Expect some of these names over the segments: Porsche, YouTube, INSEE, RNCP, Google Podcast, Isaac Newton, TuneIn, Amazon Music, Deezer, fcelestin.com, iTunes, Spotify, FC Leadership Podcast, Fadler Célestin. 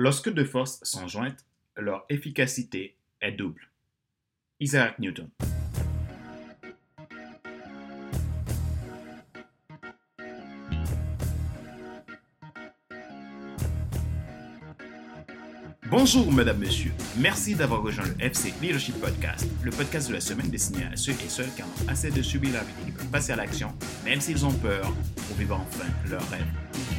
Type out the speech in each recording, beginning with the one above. Lorsque deux forces sont jointes, leur efficacité est double. Isaac Newton. Bonjour mesdames, messieurs, merci d'avoir rejoint le FC Leadership Podcast, le podcast de la semaine destiné à ceux et celles qui en ont assez de subir la vie et qui peuvent passer à l'action, même s'ils ont peur, pour vivre enfin leur rêve.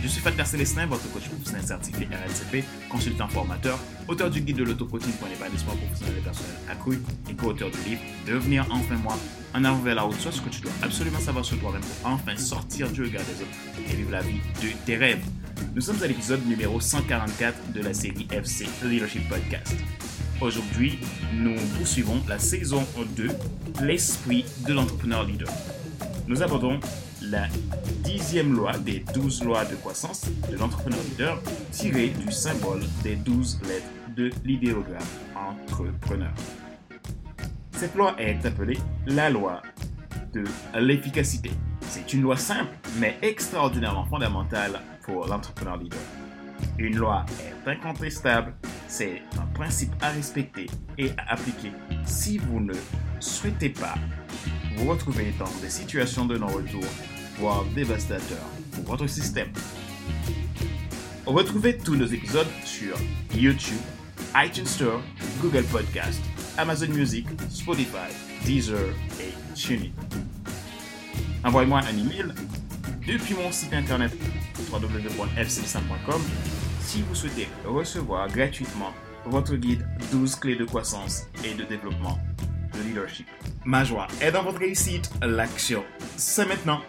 Je suis Fadler Célestin, votre coach professionnel certifié RNCP, consultant formateur, auteur du guide de l'auto-coaching pour l'épanouissement professionnel et personnel accru et co-auteur du livre « Devenir enfin moi », en avant vers la haute source, ce que tu dois absolument savoir sur toi-même pour enfin sortir du regard des autres et vivre la vie de tes rêves. Nous sommes à l'épisode numéro 144 de la série FC Leadership Podcast. Aujourd'hui, nous poursuivons la saison 2, l'esprit de l'entrepreneur leader. Nous abordons la 10e loi des 12 lois de croissance de l'entrepreneur leader tirée du symbole des 12 lettres de l'idéogramme entrepreneur. Cette loi est appelée la loi de l'efficacité. C'est une loi simple mais extraordinairement fondamentale pour l'entrepreneur leader. Une loi est incontestable, c'est un principe à respecter et à appliquer si vous ne souhaitez pas vous retrouver dans des situations de non-retour, voire dévastateurs pour votre système. Retrouvez tous nos épisodes sur YouTube, iTunes Store, Google Podcast, Amazon Music, Spotify, Deezer et TuneIn. Envoyez-moi un email depuis mon site internet www.fcelestin.com si vous souhaitez recevoir gratuitement votre guide 12 clés de croissance et de développement de leadership. Ma joie est dans votre réussite, l'action. C'est maintenant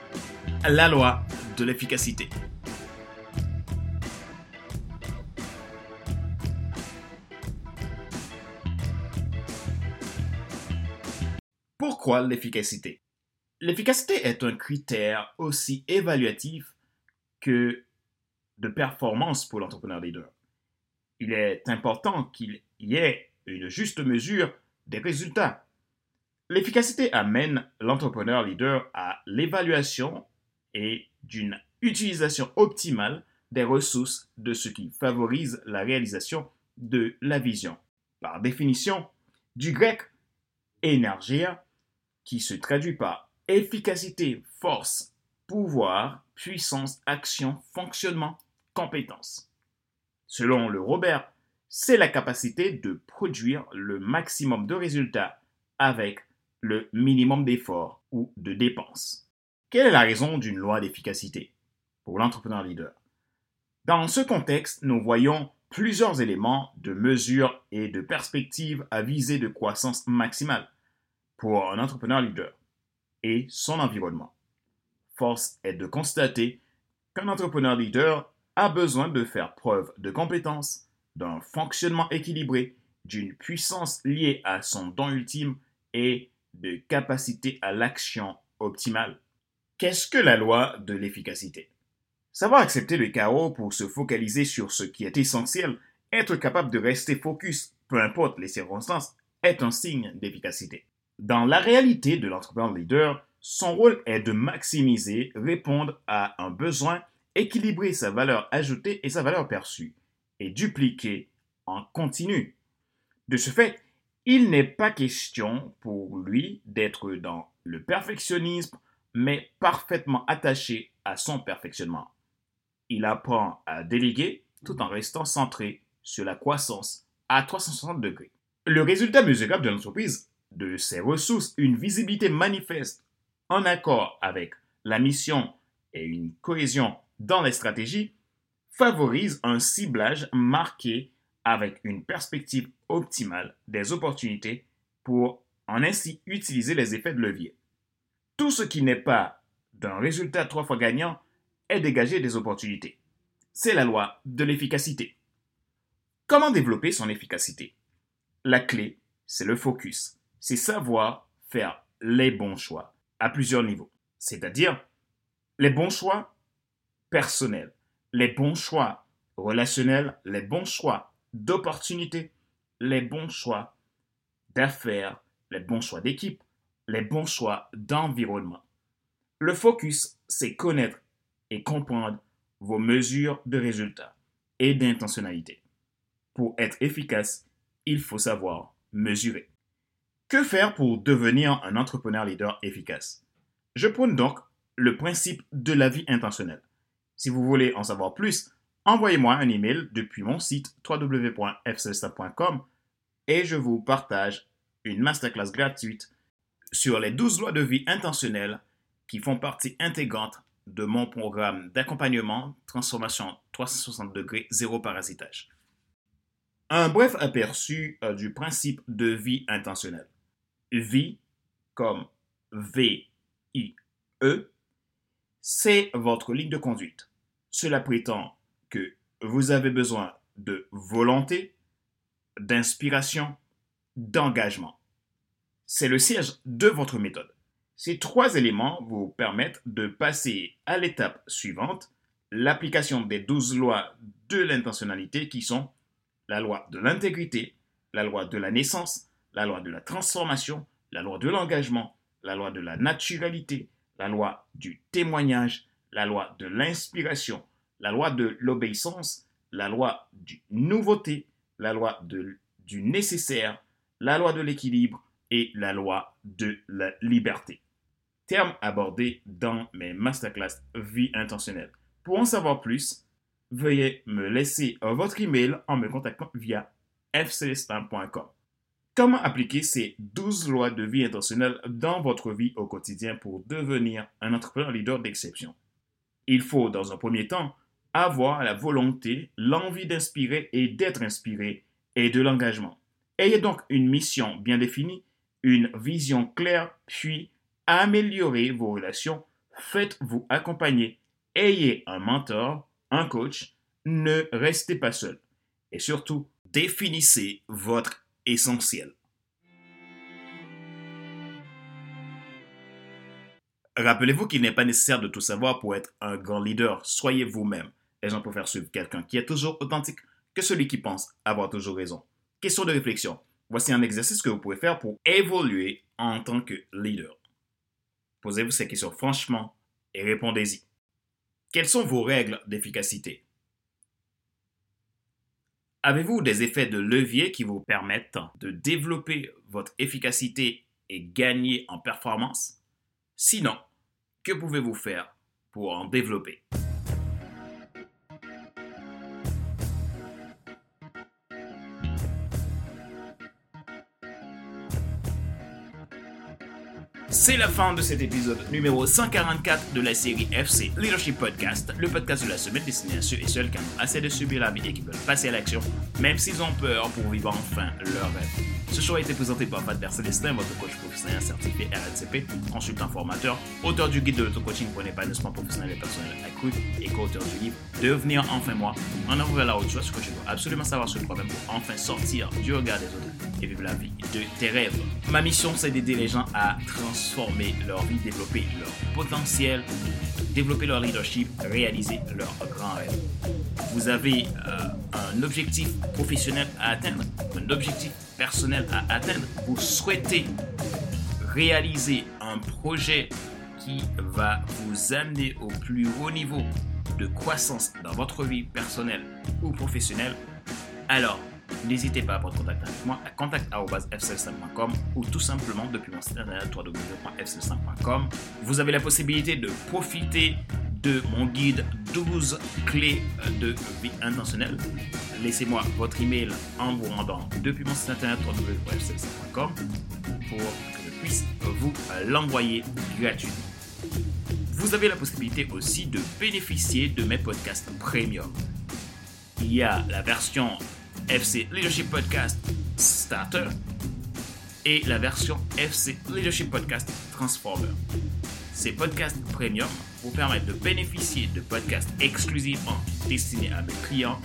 la loi de l'efficacité. Pourquoi l'efficacité ? L'efficacité est un critère aussi évaluatif que de performance pour l'entrepreneur leader. Il est important qu'il y ait une juste mesure des résultats. L'efficacité amène l'entrepreneur leader à l'évaluation et d'une utilisation optimale des ressources de ce qui favorise la réalisation de la vision. Par définition, du grec « énergia » qui se traduit par efficacité, force, pouvoir, puissance, action, fonctionnement, compétence. Selon le Robert, c'est la capacité de produire le maximum de résultats avec le minimum d'efforts ou de dépenses. Quelle est la raison d'une loi d'efficacité pour l'entrepreneur leader ? Dans ce contexte, nous voyons plusieurs éléments de mesure et de perspective à visée de croissance maximale pour un entrepreneur leader et son environnement. Force est de constater qu'un entrepreneur leader a besoin de faire preuve de compétences, d'un fonctionnement équilibré, d'une puissance liée à son don ultime et de capacité à l'action optimale. Qu'est-ce que la loi de l'efficacité ? Savoir accepter le chaos pour se focaliser sur ce qui est essentiel, être capable de rester focus, peu importe les circonstances, est un signe d'efficacité. Dans la réalité de l'entrepreneur leader, son rôle est de maximiser, répondre à un besoin, équilibrer sa valeur ajoutée et sa valeur perçue, et dupliquer en continu. De ce fait, il n'est pas question pour lui d'être dans le perfectionnisme, mais parfaitement attaché à son perfectionnement. Il apprend à déléguer tout en restant centré sur la croissance à 360 degrés. Le résultat mesurable de l'entreprise de ses ressources, une visibilité manifeste en accord avec la mission et une cohésion dans les stratégies, favorise un ciblage marqué avec une perspective optimale des opportunités pour en ainsi utiliser les effets de levier. Tout ce qui n'est pas d'un résultat 3 fois gagnant est dégagé des opportunités. C'est la loi de l'efficacité. Comment développer son efficacité ? La clé, c'est le focus. C'est savoir faire les bons choix à plusieurs niveaux, c'est-à-dire les bons choix personnels, les bons choix relationnels, les bons choix d'opportunités, les bons choix d'affaires, les bons choix d'équipe, les bons choix d'environnement. Le focus, c'est connaître et comprendre vos mesures de résultats et d'intentionnalité. Pour être efficace, il faut savoir mesurer. Que faire pour devenir un entrepreneur leader efficace? Je prône donc le principe de la vie intentionnelle. Si vous voulez en savoir plus, envoyez-moi un email depuis mon site www.fcelestin.com et je vous partage une masterclass gratuite sur les 12 lois de vie intentionnelle qui font partie intégrante de mon programme d'accompagnement Transformation 360 degrés zéro parasitage. Un bref aperçu du principe de vie intentionnelle. Vie, comme V-I-E, c'est votre ligne de conduite. Cela prétend que vous avez besoin de volonté, d'inspiration, d'engagement. C'est le siège de votre méthode. Ces trois éléments vous permettent de passer à l'étape suivante, l'application des 12 lois de l'intentionnalité qui sont la loi de l'intégrité, la loi de la naissance, la loi de la transformation, la loi de l'engagement, la loi de la naturalité, la loi du témoignage, la loi de l'inspiration, la loi de l'obéissance, la loi du nouveauté, la loi du nécessaire, la loi de l'équilibre et la loi de la liberté. Termes abordés dans mes masterclass vie intentionnelle. Pour en savoir plus, veuillez me laisser votre email en me contactant via fcelestin.com. Comment appliquer ces 12 lois de vie intentionnelle dans votre vie au quotidien pour devenir un entrepreneur leader d'exception? Il faut, dans un premier temps, avoir la volonté, l'envie d'inspirer et d'être inspiré et de l'engagement. Ayez donc une mission bien définie, une vision claire, puis améliorez vos relations, faites-vous accompagner, ayez un mentor, un coach, ne restez pas seul. Et surtout, définissez votre essentiel. Rappelez-vous qu'il n'est pas nécessaire de tout savoir pour être un grand leader. Soyez vous-même. Les gens préfèrent suivre quelqu'un qui est toujours authentique que celui qui pense avoir toujours raison. Question de réflexion. Voici un exercice que vous pouvez faire pour évoluer en tant que leader. Posez-vous ces questions franchement et répondez-y. Quelles sont vos règles d'efficacité? Avez-vous des effets de levier qui vous permettent de développer votre efficacité et gagner en performance? Sinon, que pouvez-vous faire pour en développer? C'est la fin de cet épisode numéro 144 de la série FC Leadership Podcast, le podcast de la semaine destiné à ceux et celles qui en ont assez de subir la vie et qui veulent passer à l'action, même s'ils ont peur pour vivre enfin leur rêve. Ce show a été présenté par Fadler Célestin, votre coach professionnel certifié RNCP, consultant formateur, auteur du guide de l'auto-coaching pour l'épanouissement professionnel et personnel accru et co-auteur du livre Devenir enfin moi, en avant vers la haute joie, ce que je dois absolument savoir sur le problème pour enfin sortir du regard des autres et vivre la vie de tes rêves. Ma mission, c'est d'aider les gens à transformer leur vie, développer leur potentiel, développer leur leadership, réaliser leurs grands rêves. Vous avez un objectif professionnel à atteindre, un objectif personnel à atteindre. Vous souhaitez réaliser un projet qui va vous amener au plus haut niveau de croissance dans votre vie personnelle ou professionnelle. Alors, n'hésitez pas à prendre contact avec moi à contact@fcelestin.com ou tout simplement depuis mon site internet www.fcelestin.com. Vous avez la possibilité de profiter de mon guide 12 clés de vie intentionnelle. Laissez-moi votre email en vous rendant depuis mon site internet www.fcelestin.com pour que je puisse vous l'envoyer gratuitement. Vous avez la possibilité aussi de bénéficier de mes podcasts premium. Il y a la version FC Leadership Podcast Starter et la version FC Leadership Podcast Transformer. Ces podcasts premium vous permettent de bénéficier de podcasts exclusivement destinés à mes clients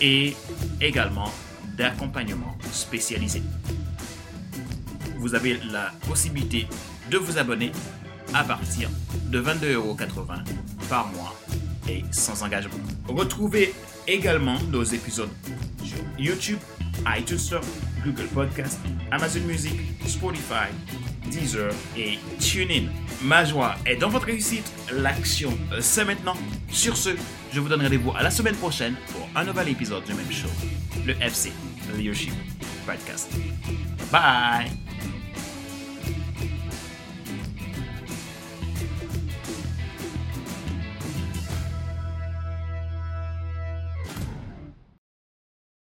et également d'accompagnement spécialisé. Vous avez la possibilité de vous abonner à partir de 22,80 € par mois et sans engagement. Retrouvez également nos épisodes sur YouTube, iTunes Store, Google Podcast, Amazon Music, Spotify Deezer et TuneIn. Ma joie est dans votre réussite, l'action c'est maintenant. Sur ce, je vous donne rendez-vous à la semaine prochaine pour un nouvel épisode du même show, le FC Leadership Podcast. Bye!